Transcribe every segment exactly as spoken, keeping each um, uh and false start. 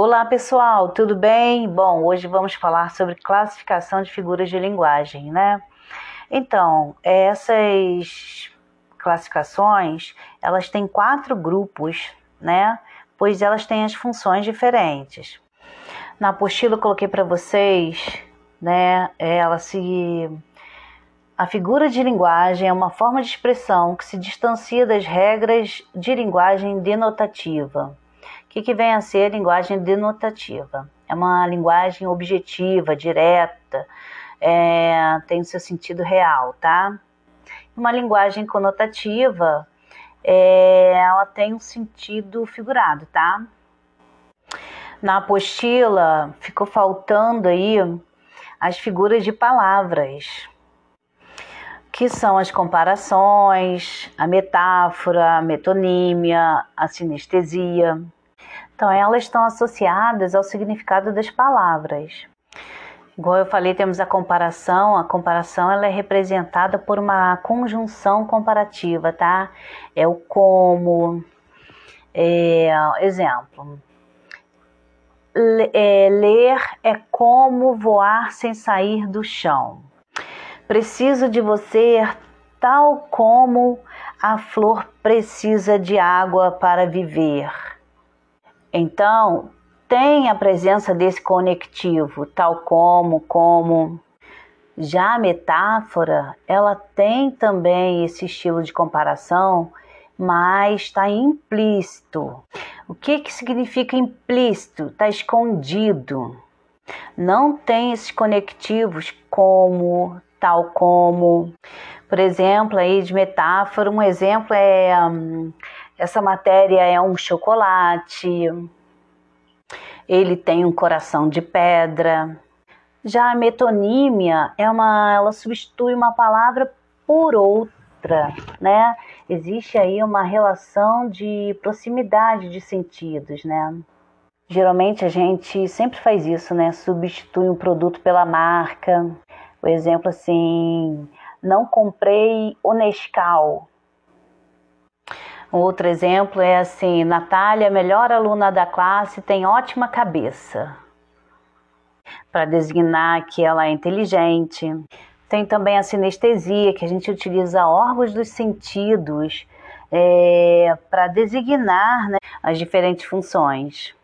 Olá pessoal, tudo bem? Bom, hoje vamos falar sobre classificação de figuras de linguagem, né? Então, essas classificações, elas têm quatro grupos, né? Pois elas têm as funções diferentes. Na apostila eu coloquei para vocês, né? Ela se... A figura de linguagem é uma forma de expressão que se distancia das regras de linguagem denotativa. O que, que vem a ser linguagem denotativa? É uma linguagem objetiva, direta, é, tem o seu sentido real, tá? Uma linguagem conotativa, é, ela tem um sentido figurado, tá? Na apostila ficou faltando aí as figuras de palavras, que são as comparações, a metáfora, a metonímia, a sinestesia. Então, elas estão associadas ao significado das palavras. Igual eu falei, temos a comparação. A comparação ela é representada por uma conjunção comparativa, tá? É o como. É, exemplo. Ler é como voar sem sair do chão. Preciso de você tal como a flor precisa de água para viver. Então, tem a presença desse conectivo, tal como, como. Já a metáfora, ela tem também esse estilo de comparação, mas está implícito. O que, que significa implícito? Está escondido. Não tem esses conectivos como... tal como, por exemplo, aí de metáfora, um exemplo é hum, essa matéria é um chocolate, ele tem um coração de pedra. Já a metonímia é uma, ela substitui uma palavra por outra, né? Existe aí uma relação de proximidade de sentidos, né? Geralmente a gente sempre faz isso, né? Substitui um produto pela marca. Por exemplo, assim, não comprei o Nescau. Outro exemplo é assim, Natália, melhor aluna da classe, tem ótima cabeça. Para designar que ela é inteligente. Tem também a sinestesia, que a gente utiliza órgãos dos sentidos é, para designar, né, as diferentes funções.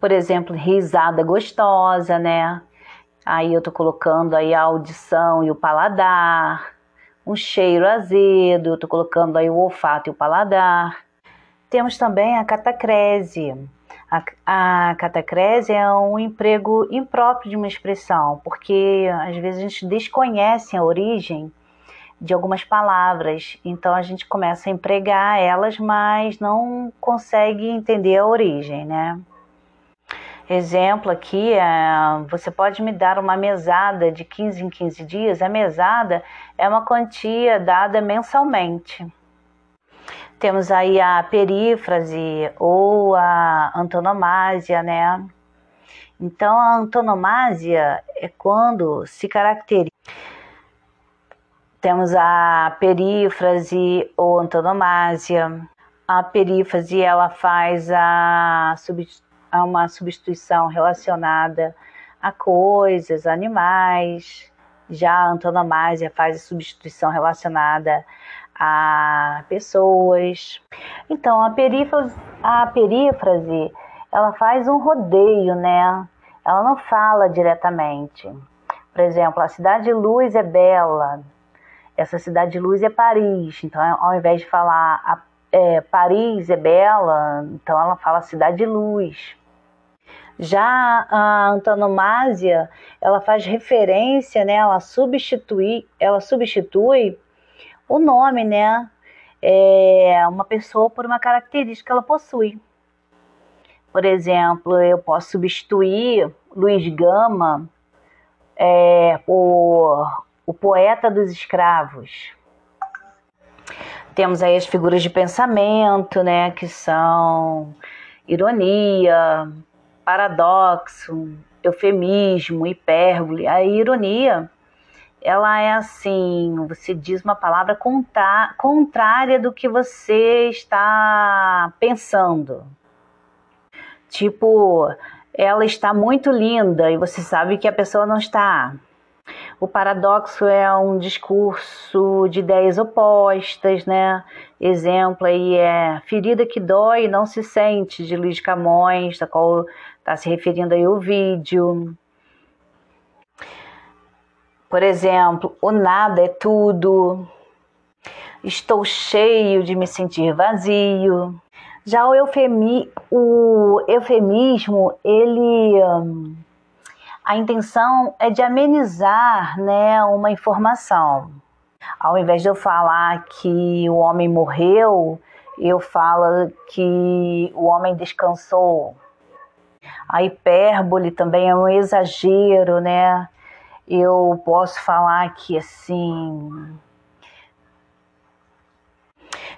Por exemplo, risada gostosa, né? Aí eu tô colocando aí a audição e o paladar, um cheiro azedo, eu tô colocando aí o olfato e o paladar. Temos também a catacrese. A, a catacrese é um emprego impróprio de uma expressão, porque às vezes a gente desconhece a origem de algumas palavras, então a gente começa a empregar elas, mas não consegue entender a origem, né? Exemplo aqui, você pode me dar uma mesada de quinze em quinze dias. A mesada é uma quantia dada mensalmente. Temos aí a perífrase ou a antonomasia, né? Então, a antonomasia é quando se caracteriza. Temos a perífrase ou antonomasia. A perífrase, ela faz a substituição. Há uma substituição relacionada a coisas, animais. Já a antonomasia faz a substituição relacionada a pessoas. Então, a perífrase, a perífrase ela faz um rodeio, né? Ela não fala diretamente. Por exemplo, a cidade de luz é bela. Essa cidade de luz é Paris. Então, ao invés de falar a, é, Paris é bela, então ela fala cidade de luz. Já a antonomasia, ela faz referência, né? Ela substitui, ela substitui o nome, né? É uma pessoa por uma característica que ela possui. Por exemplo, eu posso substituir Luiz Gama é, por o poeta dos escravos. Temos aí as figuras de pensamento, né? Que são ironia, paradoxo, eufemismo, hipérbole. A ironia, ela é assim, você diz uma palavra contra, contrária do que você está pensando. Tipo, ela está muito linda e você sabe que a pessoa não está. O paradoxo é um discurso de ideias opostas, né? Exemplo aí é ferida que dói e não se sente, de Luís Camões, da qual está se referindo aí o vídeo. Por exemplo, o nada é tudo. Estou cheio de me sentir vazio. Já o, eufemi, o eufemismo, ele... A intenção é de amenizar, né, uma informação. Ao invés de eu falar que o homem morreu, eu falo que o homem descansou. A hipérbole também é um exagero, né? Eu posso falar que, assim,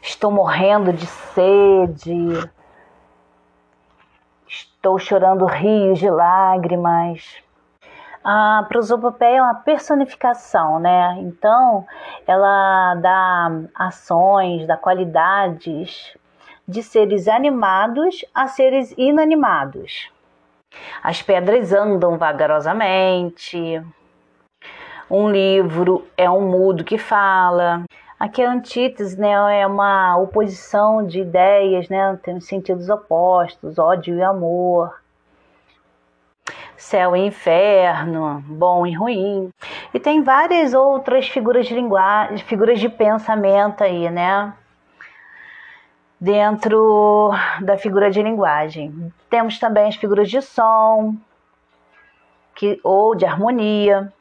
estou morrendo de sede, estou chorando rios de lágrimas. A prosopopeia é uma personificação, né? Então, ela dá ações, dá qualidades de seres animados a seres inanimados. As pedras andam vagarosamente. Um livro é um mudo que fala. Aqui a antítese, né, é uma oposição de ideias, né, tem sentidos opostos, ódio e amor. Céu e inferno, bom e ruim. E tem várias outras figuras de linguagem, figuras de pensamento aí, né? Dentro da figura de linguagem. Temos também as figuras de som que, ou de harmonia.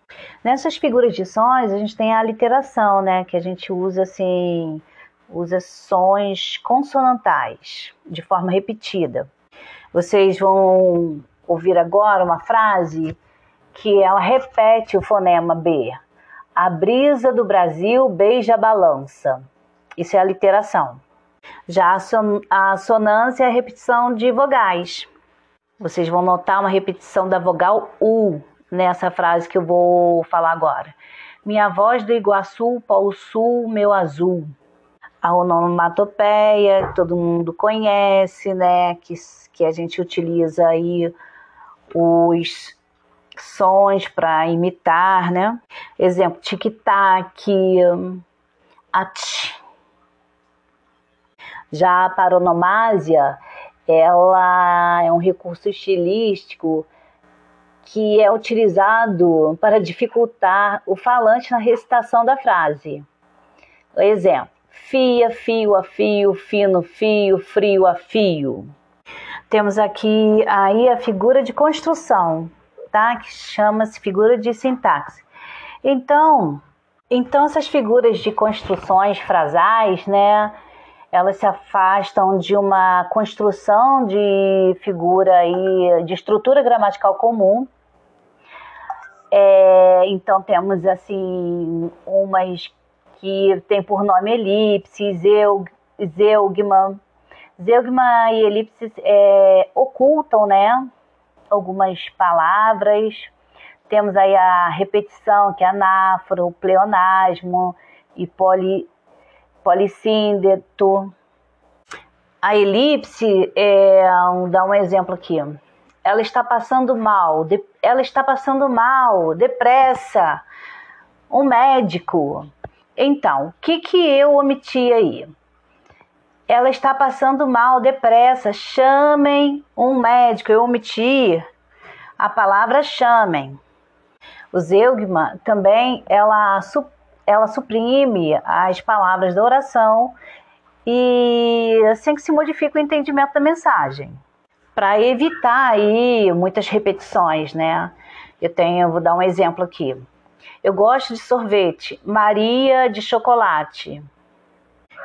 Nessas figuras de sons, a gente tem a aliteração, né? Que a gente usa, assim, usa sons consonantais de forma repetida. Vocês vão ouvir agora uma frase que ela repete o fonema B. A brisa do Brasil beija a balança. Isso é a aliteração. Já a, son a assonância é a repetição de vogais. Vocês vão notar uma repetição da vogal U nessa frase que eu vou falar agora. Minha voz do Iguaçu, Polo Sul, meu azul. A onomatopeia, todo mundo conhece, né? Que, que a gente utiliza aí os sons para imitar, né? Exemplo, tic-tac, ati. Já a paronomasia, ela é um recurso estilístico que é utilizado para dificultar o falante na recitação da frase. Exemplo, fia, fio a fio, fino, fio, frio a fio. Temos aqui aí a figura de construção, tá? Que chama-se figura de sintaxe. Então, então essas figuras de construções frasais, né? Elas se afastam de uma construção de figura e de estrutura gramatical comum. É, então temos assim umas que tem por nome elipse, zeug, zeugma. Zeugma e elipses é, ocultam, né, algumas palavras. Temos aí a repetição, que é anáfora, o pleonasmo e poli polissíndeto. A elipse, é, um, dá um exemplo aqui. Ela está passando mal, de, ela está passando mal, depressa, um médico. Então, o que, que eu omiti aí? Ela está passando mal, depressa, chamem um médico. Eu omiti a palavra chamem. O zeugma também, ela supõe. Ela suprime as palavras da oração e assim que se modifica o entendimento da mensagem. Para evitar aí muitas repetições, né? Eu tenho, vou dar um exemplo aqui. Eu gosto de sorvete, Maria de chocolate.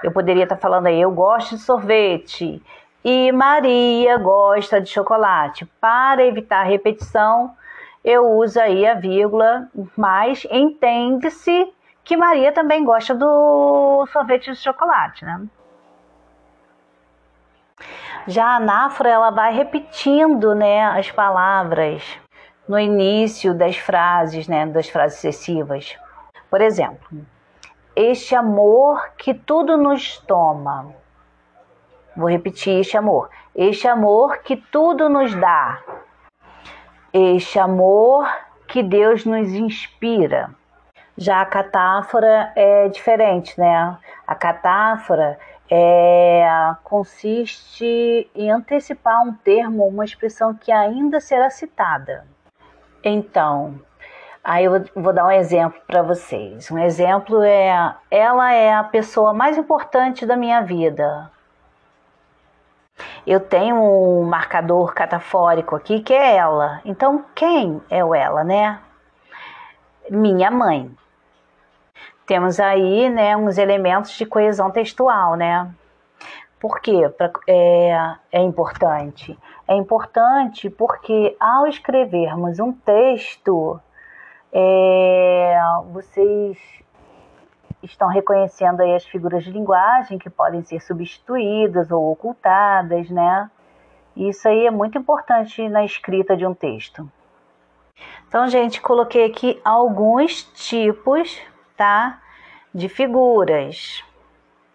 Eu poderia estar falando aí, eu gosto de sorvete e Maria gosta de chocolate. Para evitar a repetição, eu uso aí a vírgula, mas entende-se que Maria também gosta do sorvete de chocolate, né? Já a anáfora, ela vai repetindo, né, as palavras no início das frases, né, das frases sucessivas. Por exemplo, este amor que tudo nos toma. Vou repetir este amor. Este amor que tudo nos dá. este amor que Deus nos inspira. Já a catáfora é diferente, né? A catáfora é, consiste em antecipar um termo, uma expressão que ainda será citada. Então, aí eu vou dar um exemplo para vocês. Um exemplo é: ela é a pessoa mais importante da minha vida. Eu tenho um marcador catafórico aqui que é ela. Então, quem é o ela, né? Minha mãe. Temos aí, né, uns elementos de coesão textual, né? Por quê? Pra, é, é importante. É importante porque ao escrevermos um texto, é, vocês estão reconhecendo aí as figuras de linguagem que podem ser substituídas ou ocultadas, né? Isso aí é muito importante na escrita de um texto. Então, gente, coloquei aqui alguns tipos, tá? De figuras.